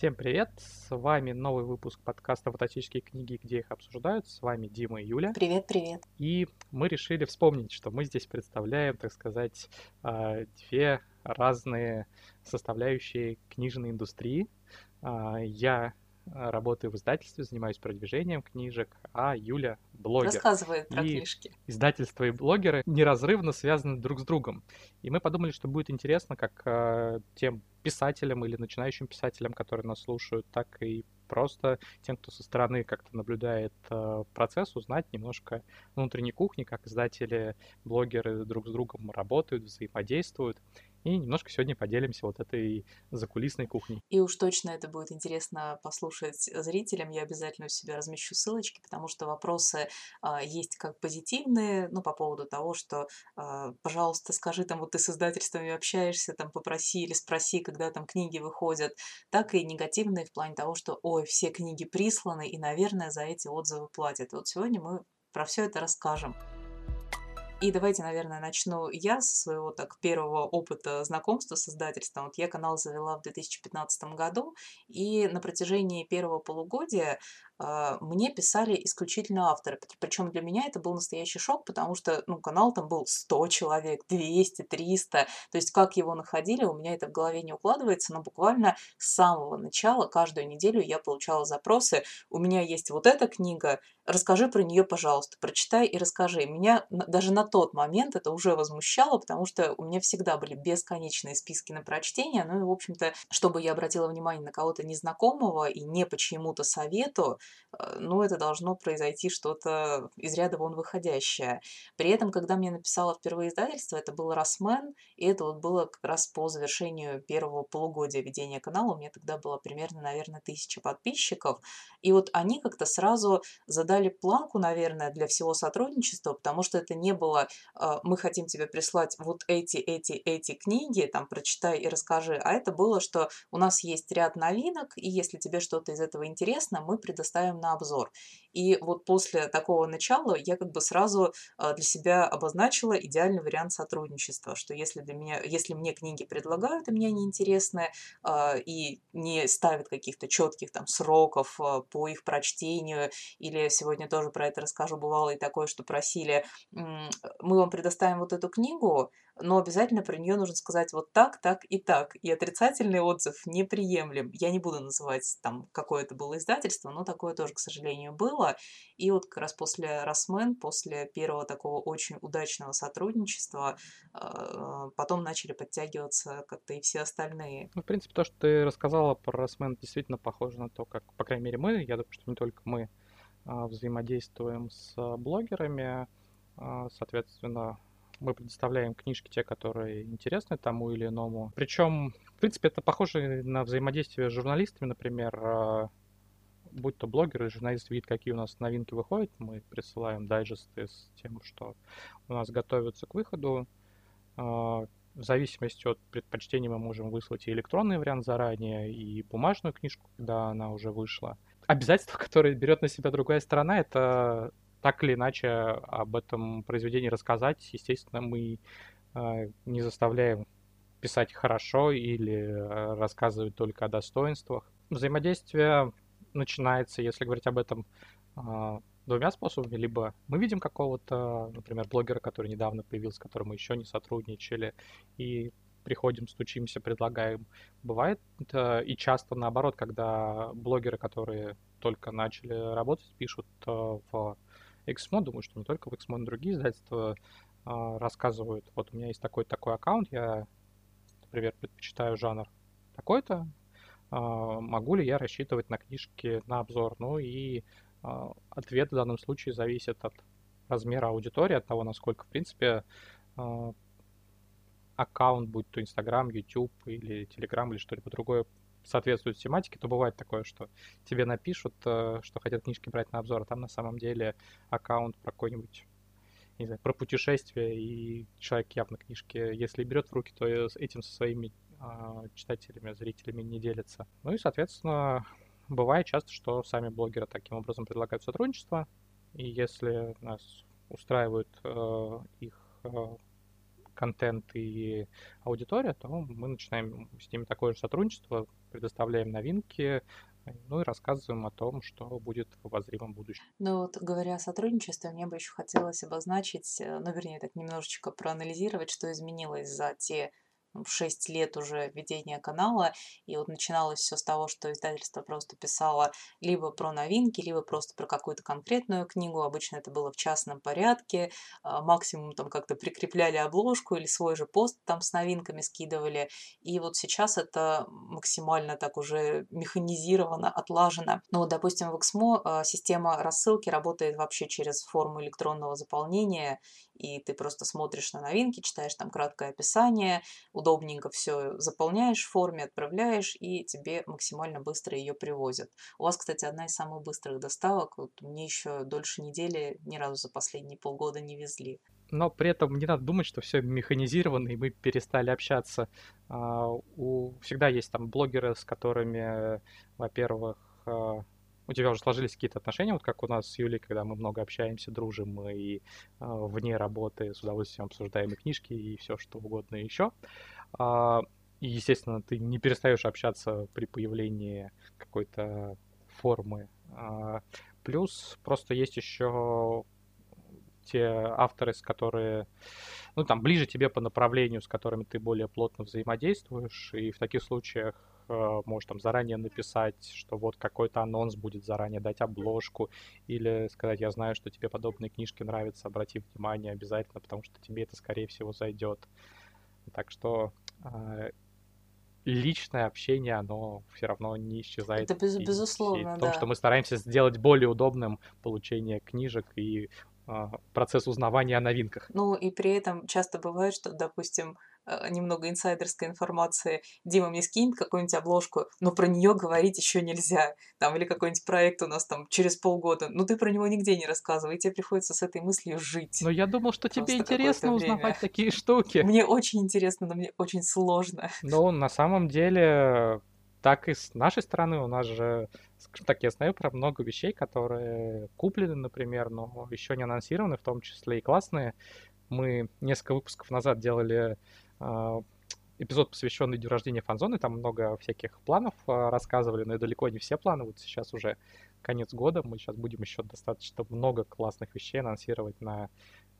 Всем привет! С вами новый выпуск подкаста «Фантастические книги и где их обсуждают». С вами Дима и Юля. Привет-привет! И мы решили вспомнить, что мы здесь представляем, так сказать, две разные составляющие книжной индустрии. Я работаю в издательстве, занимаюсь продвижением книжек, а Юля — блогер. Рассказывает про книжки. Издательство и блогеры неразрывно связаны друг с другом. И мы подумали, что будет интересно как тем писателям или начинающим писателям, которые нас слушают, так и просто тем, кто со стороны как-то наблюдает процесс, узнать немножко внутренней кухни, как издатели, блогеры друг с другом работают, взаимодействуют. И немножко сегодня поделимся вот этой закулисной кухней. И уж точно это будет интересно послушать зрителям. Я обязательно у себя размещу ссылочки, потому что вопросы есть как позитивные, по поводу того, что, пожалуйста, скажи, вот ты с издательствами общаешься, попроси или спроси, когда книги выходят, так и негативные в плане того, что, все книги присланы, и, наверное, за эти отзывы платят. Вот сегодня мы про все это расскажем. И давайте, наверное, начну я со своего первого опыта знакомства с издательством. Я канал завела в 2015 году, и на протяжении первого полугодия мне писали исключительно авторы. Причем для меня это был настоящий шок, потому что, канал был 100 человек, 200, 300. То есть как его находили, у меня это в голове не укладывается, но буквально с самого начала каждую неделю я получала запросы. У меня есть вот эта книга, расскажи про нее, пожалуйста, прочитай и расскажи. Меня даже на тот момент это уже возмущало, потому что у меня всегда были бесконечные списки на прочтение. В общем-то, чтобы я обратила внимание на кого-то незнакомого и не по чьему-то совету, это должно произойти что-то из ряда вон выходящее. При этом, когда мне написало впервые издательство, это был Росмен, и это было как раз по завершению первого полугодия ведения канала. У меня тогда было примерно, наверное, 1000 подписчиков. И они как-то сразу задали планку, наверное, для всего сотрудничества, потому что это не было «мы хотим тебе прислать вот эти книги, прочитай и расскажи», а это было, что у нас есть ряд новинок, и если тебе что-то из этого интересно, мы предоставим на обзор. И после такого начала я сразу для себя обозначила идеальный вариант сотрудничества, что если мне книги предлагают, и мне они интересны, и не ставят каких-то четких сроков по их прочтению, или сегодня тоже про это расскажу, бывало и такое, что просили, мы вам предоставим вот эту книгу, но обязательно про нее нужно сказать вот так, так и так. И отрицательный отзыв неприемлем. Я не буду называть какое это было издательство, но такое тоже, к сожалению, было. И как раз после Росмен, после первого такого очень удачного сотрудничества, потом начали подтягиваться как-то и все остальные. В принципе, то, что ты рассказала про Росмен, действительно похоже на то, как, по крайней мере, мы, я думаю, что не только мы, взаимодействуем с блогерами, соответственно, мы предоставляем книжки, те, которые интересны тому или иному. Причем, в принципе, это похоже на взаимодействие с журналистами, например, будь то блогер или журналист видит, какие у нас новинки выходят, мы присылаем дайджесты с тем, что у нас готовится к выходу. В зависимости от предпочтений мы можем выслать и электронный вариант заранее, и бумажную книжку, когда она уже вышла. Обязательства, которые берет на себя другая сторона, это так или иначе об этом произведении рассказать. Естественно, мы не заставляем писать хорошо или рассказывать только о достоинствах. Взаимодействие начинается, если говорить об этом, двумя способами. Либо мы видим какого-то, например, блогера, который недавно появился, с которым мы еще не сотрудничали, и приходим, стучимся, предлагаем. Бывает и часто наоборот, когда блогеры, которые только начали работать, пишут в Эксмо, думаю, что не только в Эксмо, но и другие издательства рассказывают. Вот у меня есть такой аккаунт, я, например, предпочитаю жанр такой-то, могу ли я рассчитывать на книжки, на обзор. И ответ в данном случае зависит от размера аудитории, от того, насколько, в принципе, аккаунт, будь то Инстаграм, Ютуб или Телеграм или что-либо другое, соответствует тематике, то бывает такое, что тебе напишут, что хотят книжки брать на обзор, а там на самом деле аккаунт про какой-нибудь, не знаю, про путешествие, и человек явно книжки, если берет в руки, то этим со своими читателями, зрителями не делится. И, соответственно, бывает часто, что сами блогеры таким образом предлагают сотрудничество, и если нас устраивают их контент и аудитория, то мы начинаем с ними такое же сотрудничество, предоставляем новинки, ну и рассказываем о том, что будет в обозримом будущем. Ну вот, говоря о сотрудничестве, мне бы еще хотелось обозначить, ну вернее так немножечко проанализировать, что изменилось за те 6 лет уже ведения канала, и вот начиналось все с того, что издательство просто писало либо про новинки, либо просто про какую-то конкретную книгу, обычно это было в частном порядке, максимум там как-то прикрепляли обложку или свой же пост там с новинками скидывали, и вот сейчас это максимально так уже механизировано, отлажено. Ну вот, допустим, в Эксмо система рассылки работает вообще через форму электронного заполнения, и ты просто смотришь на новинки, читаешь там краткое описание, удобненько все заполняешь в форме, отправляешь, и тебе максимально быстро ее привозят. У вас, кстати, одна из самых быстрых доставок. Вот мне еще дольше недели ни разу за последние полгода не везли. Но при этом не надо думать, что все механизировано, и мы перестали общаться. Всегда есть там блогеры, с которыми, во-первых, у тебя уже сложились какие-то отношения, вот как у нас с Юлей, когда мы много общаемся, дружим и вне работы с удовольствием обсуждаем и книжки, и все что угодно еще. И, естественно, ты не перестаешь общаться при появлении какой-то формы. Плюс просто есть еще те авторы, с которыми, ну, там, ближе тебе по направлению, с которыми ты более плотно взаимодействуешь, и в таких случаях можешь там заранее написать, что вот какой-то анонс будет, заранее дать обложку, или сказать: я знаю, что тебе подобные книжки нравятся, обрати внимание обязательно, потому что тебе это, скорее всего, зайдет. Так что личное общение, оно все равно не исчезает. Это безусловно, потому что мы стараемся сделать более удобным получение книжек и процесс узнавания о новинках. Ну и при этом часто бывает, что, допустим, немного инсайдерской информации. Дима мне скинет какую-нибудь обложку, но про нее говорить еще нельзя. Там, или какой-нибудь проект у нас там через полгода. Но ты про него нигде не рассказывай, и тебе приходится с этой мыслью жить. Но я думал, что просто тебе интересно узнавать такие штуки. Мне очень интересно, но мне очень сложно. Ну, на самом деле, так и с нашей стороны у нас же, скажем так, я знаю про много вещей, которые куплены, например, но еще не анонсированы, в том числе и классные. Мы несколько выпусков назад делали эпизод, посвященный дню рождения Фанзоны, там много всяких планов рассказывали, но и далеко не все планы. Вот сейчас уже конец года, мы сейчас будем еще достаточно много классных вещей анонсировать на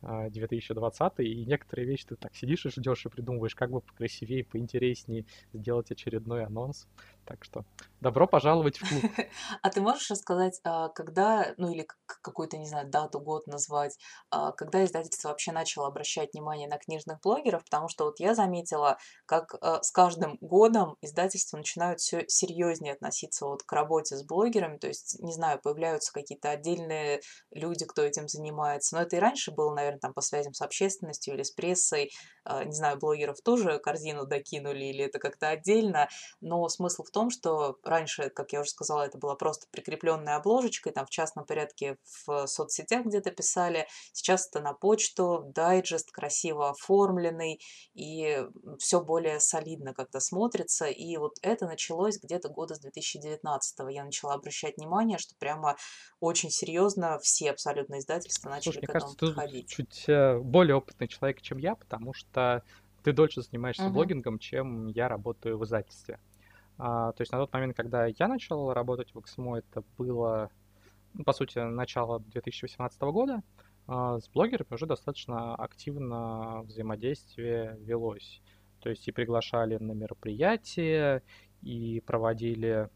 2020, и некоторые вещи ты так сидишь и ждешь, и придумываешь, как бы покрасивее, поинтереснее сделать очередной анонс. Так что добро пожаловать в клуб. А ты можешь рассказать, когда, ну или какую-то, не знаю, дату, год назвать, когда издательство вообще начало обращать внимание на книжных блогеров? Потому что вот я заметила, как с каждым годом издательства начинают все серьезнее относиться вот к работе с блогерами. То есть, не знаю, появляются какие-то отдельные люди, кто этим занимается. Но это и раньше было, наверное, там по связям с общественностью или с прессой, не знаю, блогеров тоже корзину докинули или это как-то отдельно, но смысл в том, что раньше, как я уже сказала, это была просто прикрепленная обложечка, и там в частном порядке в соцсетях где-то писали, сейчас это на почту, дайджест красиво оформленный, и все более солидно как-то смотрится, и вот это началось где-то года с 2019-го, я начала обращать внимание, что прямо очень серьезно все абсолютно издательства начали к этому подходить. Чуть более опытный человек, чем я, потому что ты дольше занимаешься блогингом, чем я работаю в издательстве. То есть на тот момент, когда я начал работать в Эксмо, это было, ну, по сути, начало 2018 года. С блогерами уже достаточно активно взаимодействие велось. То есть и приглашали на мероприятия, и проводили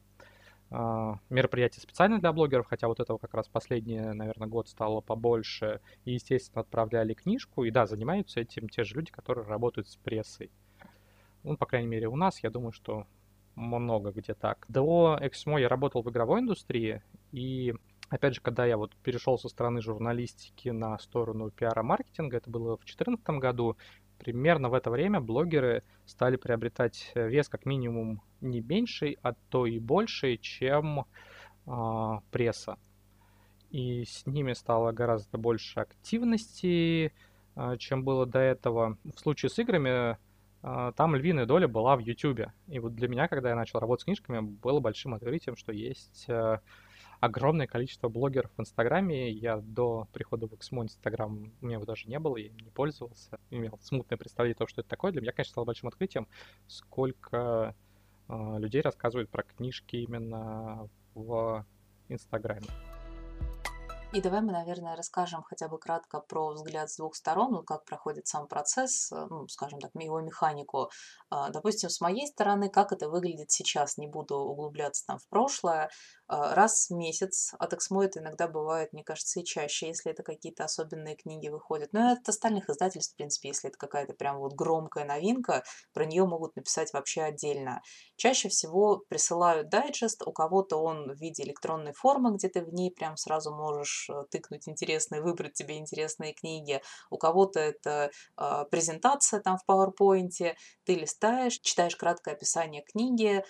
мероприятия специально для блогеров, хотя вот этого как раз последний, наверное, год стало побольше, и, естественно, отправляли книжку, и да, занимаются этим те же люди, которые работают с прессой. Ну, по крайней мере, у нас, я думаю, что много где так. До Эксмо я работал в игровой индустрии, и, опять же, когда я вот перешел со стороны журналистики на сторону пиара-маркетинга, это было в 2014 году, примерно в это время блогеры стали приобретать вес как минимум не меньший, а то и больше, чем пресса. И с ними стало гораздо больше активности, чем было до этого. В случае с играми там львиная доля была в YouTube. И вот для меня, когда я начал работать с книжками, было большим открытием, что есть огромное количество блогеров в Инстаграме. Я до прихода в Эксмо Инстаграм у меня его даже не было, я не пользовался. Имел смутное представление того, что это такое. Для меня, конечно, стало большим открытием, сколько людей рассказывают про книжки именно в Инстаграме. И давай мы, наверное, расскажем хотя бы кратко про взгляд с двух сторон, ну, как проходит сам процесс, ну, скажем так, его механику. Допустим, с моей стороны, как это выглядит сейчас, не буду углубляться там в прошлое. Раз в месяц от Эксмо это иногда бывает, мне кажется, и чаще, если это какие-то особенные книги выходят. Но и от остальных издательств, в принципе, если это какая-то прям вот громкая новинка, про нее могут написать вообще отдельно. Чаще всего присылают дайджест, у кого-то он в виде электронной формы, где ты в ней прям сразу можешь тыкнуть интересные, выбрать тебе интересные книги. У кого-то это презентация там в PowerPoint, ты листаешь, читаешь краткое описание книги,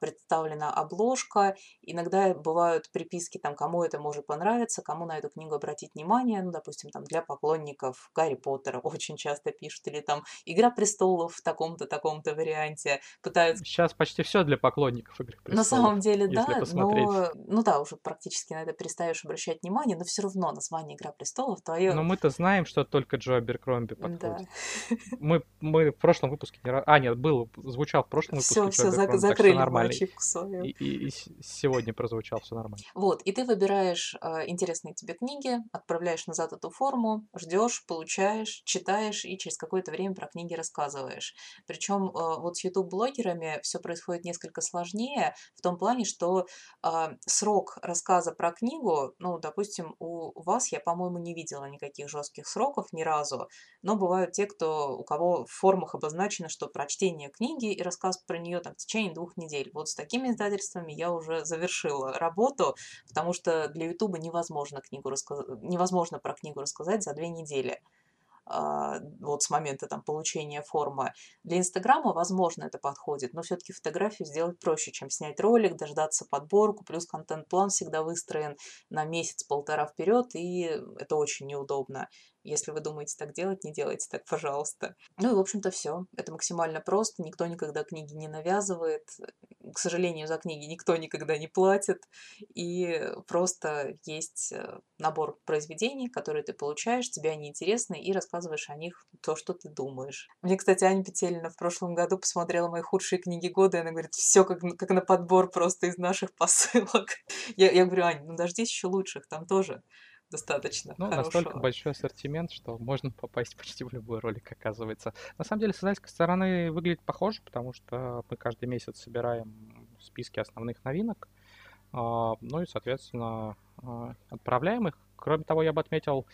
представлена обложка, иногда бывают приписки, там, кому это может понравиться, кому на эту книгу обратить внимание, ну, допустим, там, для поклонников Гарри Поттера очень часто пишут, или там «Игра престолов» в таком-то варианте пытаются... Сейчас почти все для поклонников «Игры престолов». На самом деле, да, посмотреть. Но... Ну да, уже практически на это перестаешь обращать внимание, но все равно название «Игра престолов» твое... Но мы-то знаем, что только Джо Аберкромби подходит. Да. Мы в прошлом выпуске... А, нет, звучал в прошлом выпуске Джо Аберкромби, так что нормально. И сегодня прозвучало. Все нормально. Вот, и ты выбираешь интересные тебе книги, отправляешь назад эту форму, ждешь, получаешь, читаешь и через какое-то время про книги рассказываешь. Причем вот с YouTube-блогерами все происходит несколько сложнее в том плане, что срок рассказа про книгу, ну, допустим, у вас я, по-моему, не видела никаких жестких сроков ни разу, но бывают те, у кого в формах обозначено, что прочтение книги и рассказ про нее там в течение 2 недель. Вот с такими издательствами я уже завершила работу, потому что для Ютуба невозможно про книгу рассказать за 2 недели. Вот с момента там получения формы. Для Инстаграма, возможно, это подходит, но все-таки фотографию сделать проще, чем снять ролик, дождаться подборку, плюс контент-план всегда выстроен на 1-1.5 вперед, и это очень неудобно. Если вы думаете так делать, не делайте так, пожалуйста. Ну и, в общем-то, все. Это максимально просто, никто никогда книги не навязывает, к сожалению, за книги никто никогда не платит, и просто есть набор произведений, которые ты получаешь, тебе они интересны, и рассказываешь о них то, что ты думаешь. Мне, кстати, Аня Петелина в прошлом году посмотрела мои худшие книги года, и она говорит, все как на подбор просто из наших посылок. Я говорю, Ань, ну дождись еще лучших, там тоже достаточно хорошего. Настолько большой ассортимент, что можно попасть почти в любой ролик, оказывается. На самом деле, с издательской стороны выглядит похоже, потому что мы каждый месяц собираем списки основных новинок, ну и, соответственно, отправляем их. Кроме того, я бы отметил,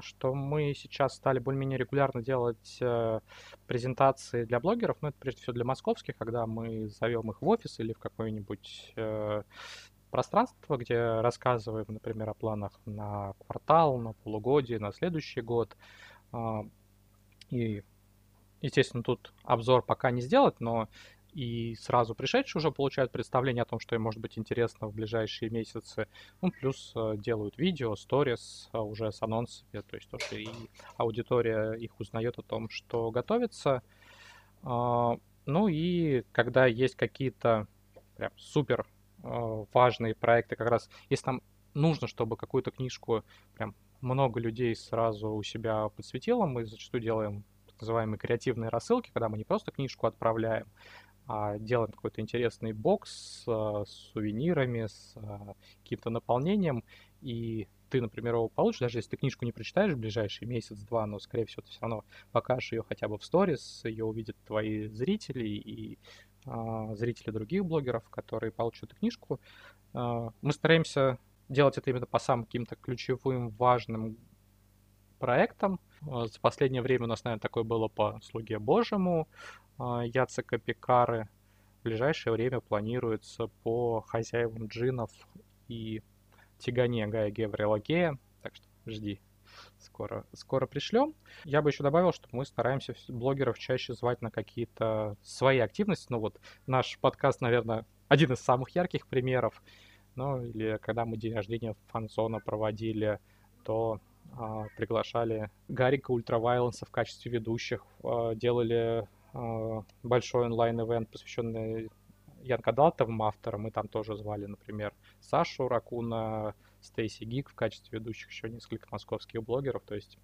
что мы сейчас стали более-менее регулярно делать презентации для блогеров, но это прежде всего для московских, когда мы зовем их в офис или в какой-нибудь... пространство, где рассказываем, например, о планах на квартал, на полугодие, на следующий год. И, естественно, тут обзор пока не сделать, но и сразу пришедшие уже получают представление о том, что им может быть интересно в ближайшие месяцы. Ну, плюс делают видео, сторис уже с анонсами, то есть то, что и аудитория их узнает о том, что готовится. Ну и когда есть какие-то прям супер важные проекты, как раз если там нужно, чтобы какую-то книжку прям много людей сразу у себя подсветило, мы зачастую делаем так называемые креативные рассылки, когда мы не просто книжку отправляем, а делаем какой-то интересный бокс с сувенирами, с каким-то наполнением, и ты, например, его получишь, даже если ты книжку не прочитаешь в ближайший месяц-два, но, скорее всего, ты все равно покажешь ее хотя бы в сторис, ее увидят твои зрители и зрители других блогеров, которые получат эту книжку. Мы стараемся делать это именно по самым каким-то ключевым, важным проектам. За последнее время у нас, наверное, такое было по «Слуге Божьему» Яцека Пикары. В ближайшее время планируется по «Хозяевам джинов» и «Тягане» Гая Геврила Гея. Так что жди. Скоро пришлем. Я бы еще добавил, что мы стараемся блогеров чаще звать на какие-то свои активности. Ну вот наш подкаст, наверное, один из самых ярких примеров. Ну или когда мы день рождения фан-зона проводили, то приглашали Гарика Ultra Violence в качестве ведущих, делали большой онлайн-эвент, посвященный Ян Кадалтовым автором. Мы там тоже звали, например, Сашу Ракуна, Стейси Гик в качестве ведущих, еще несколько московских блогеров. То есть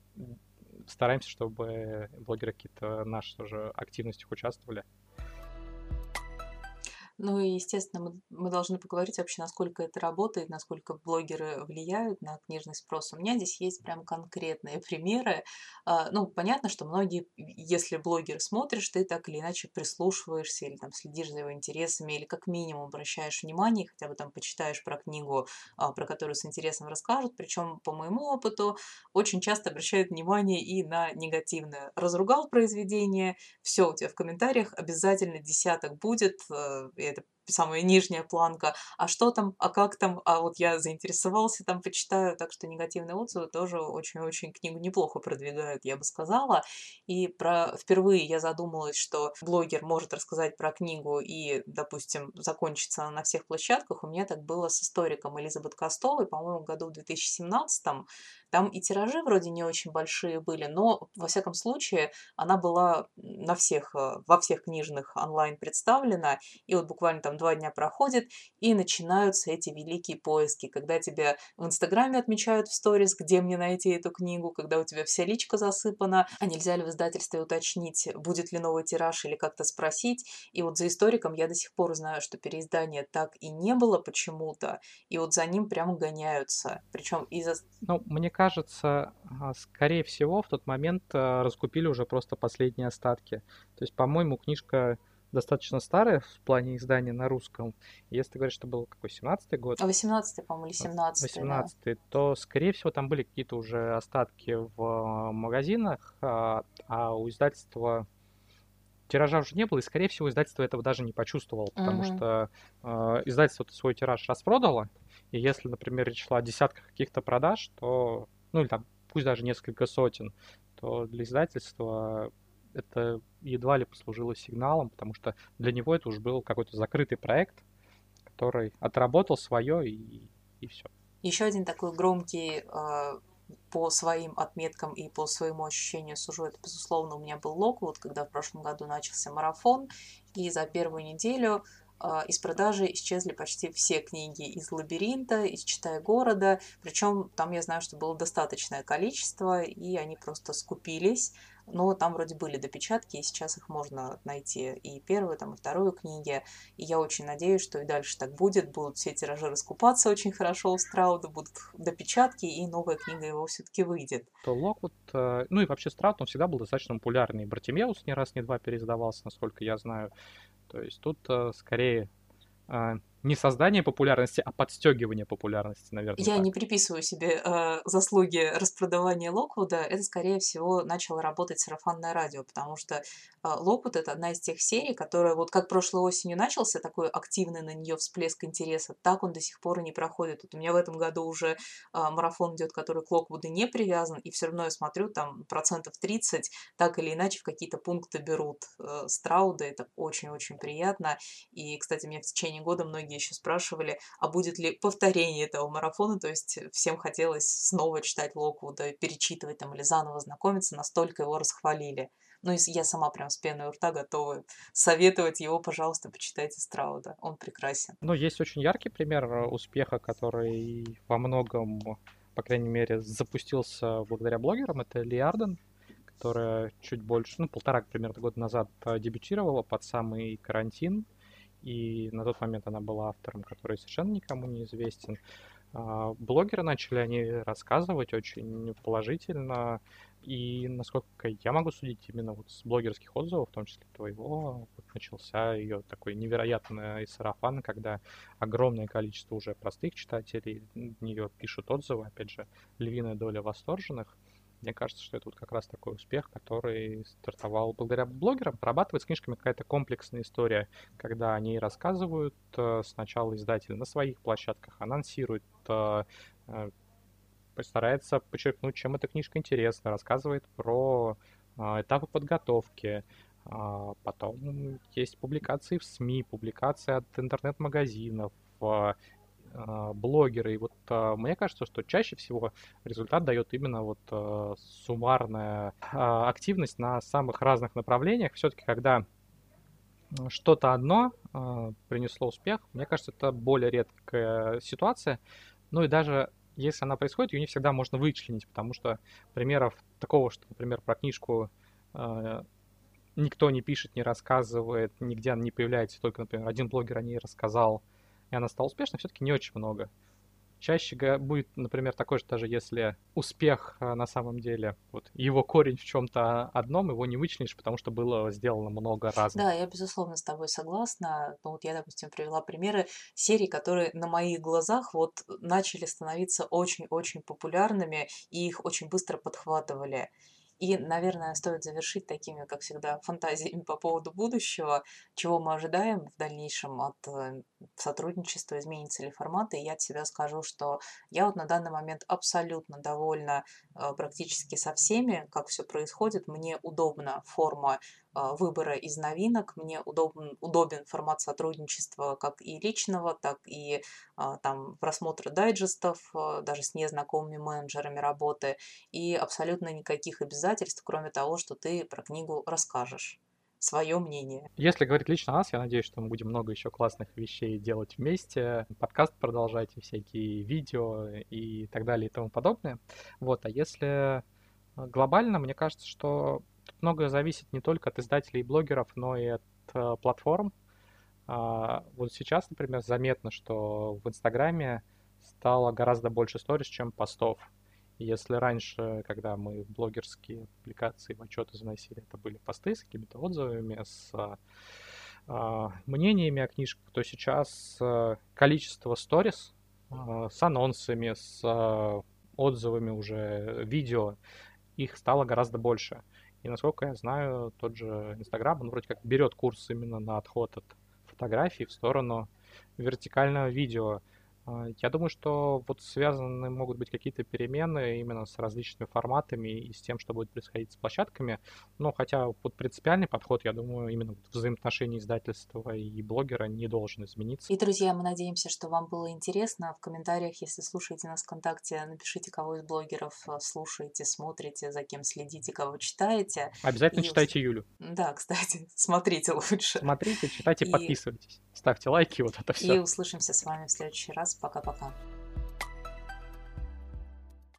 стараемся, чтобы блогеры какие-то наши тоже активностях участвовали. Ну и, естественно, мы должны поговорить вообще, насколько это работает, насколько блогеры влияют на книжный спрос. У меня здесь есть прям конкретные примеры. Ну, понятно, что многие, если блогер смотришь, ты так или иначе прислушиваешься или там следишь за его интересами, или как минимум обращаешь внимание, хотя бы там почитаешь про книгу, про которую с интересом расскажут. Причем, по моему опыту, очень часто обращают внимание и на негативное. Разругал произведение, все у тебя в комментариях обязательно десяток будет, это самая нижняя планка, а что там, а как там, а вот я заинтересовался, там почитаю, так что негативные отзывы тоже очень-очень книгу неплохо продвигают, я бы сказала, и впервые я задумалась, что блогер может рассказать про книгу и, допустим, закончится она на всех площадках, у меня так было с историком Элизабет Костовой, по-моему, в году в 2017-м, там и тиражи вроде не очень большие были, но, во всяком случае, она была во всех книжных онлайн представлена, и вот буквально там 2 дня проходит, и начинаются эти великие поиски, когда тебя в Инстаграме отмечают в сторис, где мне найти эту книгу, когда у тебя вся личка засыпана, а нельзя ли в издательстве уточнить, будет ли новый тираж или как-то спросить. И вот за историком я до сих пор знаю, что переиздания так и не было почему-то, и вот за ним прям гоняются. Причем из-за... Ну, мне кажется, скорее всего, в тот момент раскупили уже просто последние остатки. То есть, по-моему, книжка достаточно старая в плане издания на русском. Если ты говоришь, что был какой, 17-й год? 18-й, по-моему, или 17-й. 18-й, да. То, скорее всего, там были какие-то уже остатки в магазинах, а у издательства тиража уже не было, и, скорее всего, издательство этого даже не почувствовало, потому что издательство свой тираж распродало, и если, например, речь шла о десятках каких-то продаж, то, ну или там, пусть даже несколько сотен, то для издательства это едва ли послужило сигналом, потому что для него это уже был какой-то закрытый проект, который отработал свое и все. Еще один такой громкий по своим отметкам и по своему ощущению сужу, это, безусловно, у меня был Локвуд, когда в прошлом году начался марафон, и за первую неделю из продажи исчезли почти все книги из «Лабиринта», из «Читай города», причем там я знаю, что было достаточное количество, и они просто скупились. Но там вроде были допечатки, и сейчас их можно найти и первую, там, и вторую книги. И я очень надеюсь, что и дальше так будет. Будут все тиражи раскупаться очень хорошо у Страуда, будут допечатки, и новая книга его все-таки выйдет. То Локвуд, ну и вообще Страуд, он всегда был достаточно популярный. Бартимеус не раз, не два переиздавался, насколько я знаю. То есть тут скорее... не создание популярности, а подстегивание популярности, наверное. Я не приписываю себе заслуги распродавания Локвуда. Это, скорее всего, начало работать сарафанное радио, потому что Локвуд — это одна из тех серий, которая вот как прошлой осенью начался, такой активный на нее всплеск интереса, так он до сих пор и не проходит. Вот у меня в этом году уже марафон идет, который к Локвуду не привязан, и все равно я смотрю, там 30% так или иначе в какие-то пункты берут Страуда. Это очень-очень приятно. И, кстати, меня в течение года многие еще спрашивали, а будет ли повторение этого марафона, то есть всем хотелось снова читать Локвуда, перечитывать там или заново знакомиться, настолько его расхвалили. Ну и я сама прям с пеной у рта готова советовать его, пожалуйста, почитайте Страуда, он прекрасен. Ну, есть очень яркий пример успеха, который во многом, по крайней мере, запустился благодаря блогерам, это Ли Арден, которая чуть больше, ну, 1,5 года назад дебютировала под самый карантин, и на тот момент она была автором, который совершенно никому не известен. Блогеры начали о ней рассказывать очень положительно, и, насколько я могу судить, именно вот с блогерских отзывов, в том числе твоего, вот начался ее такой невероятный сарафан, когда огромное количество уже простых читателей в нее пишут отзывы, опять же, львиная доля восторженных. Мне кажется, что это вот как раз такой успех, который стартовал благодаря блогерам. Прорабатывает с книжками какая-то комплексная история, когда они рассказывают сначала издатели на своих площадках, анонсируют, старается подчеркнуть, чем эта книжка интересна, рассказывает про этапы подготовки. Потом есть публикации в СМИ, публикации от интернет-магазинов, блогеры. И вот мне кажется, что чаще всего результат дает именно вот суммарная активность на самых разных направлениях. Все-таки, когда что-то одно принесло успех. Мне кажется, это более редкая ситуация. Ну и даже если она происходит, ее не всегда можно вычленить, потому что примеров такого, что, например, про книжку никто не пишет, не рассказывает, нигде она не появляется, только, например, один блогер о ней рассказал, и она стала успешной, все-таки не очень много. Чаще будет, например, такое, что даже если успех на самом деле, вот его корень в чем-то одном, его не вычленишь, потому что было сделано много разных. Да, я, безусловно, с тобой согласна. Но вот я, допустим, привела примеры серий, которые на моих глазах вот начали становиться очень-очень популярными, и их очень быстро подхватывали. И, наверное, стоит завершить такими, как всегда, фантазиями по поводу будущего, чего мы ожидаем в дальнейшем от сотрудничества, изменится ли формат. И я от себя скажу, что я вот на данный момент абсолютно довольна практически со всеми, как все происходит. Мне удобна форма выбора из новинок, мне удобен формат сотрудничества как и личного, так и там просмотра дайджестов, даже с незнакомыми менеджерами работы, и абсолютно никаких обязательств, кроме того, что ты про книгу расскажешь свое мнение. Если говорить лично о нас, я надеюсь, что мы будем много еще классных вещей делать вместе, подкаст продолжать, всякие видео и так далее и тому подобное. Вот, а если глобально, мне кажется, что многое зависит не только от издателей и блогеров, но и от платформ. Вот сейчас, например, заметно, что в Инстаграме стало гораздо больше сторис, чем постов. Если раньше, когда мы блогерские публикации в отчеты заносили, это были посты с какими-то отзывами, с мнениями о книжках, то сейчас количество сторис с анонсами, с отзывами уже, видео, их стало гораздо больше. И, насколько я знаю, тот же Инстаграм, он вроде как берет курс именно на отход от фотографий в сторону вертикального видео. Я думаю, что вот связаны могут быть какие-то перемены именно с различными форматами и с тем, что будет происходить с площадками. Но хотя вот принципиальный подход, я думаю, именно взаимоотношения издательства и блогера не должен измениться. И, друзья, мы надеемся, что вам было интересно. В комментариях, если слушаете нас ВКонтакте, напишите, кого из блогеров слушаете, смотрите, за кем следите, кого читаете. Обязательно читайте Юлю. Да, кстати, смотрите лучше. Смотрите, читайте, подписывайтесь. Ставьте лайки, вот это все. И услышимся с вами в следующий раз. Пока-пока.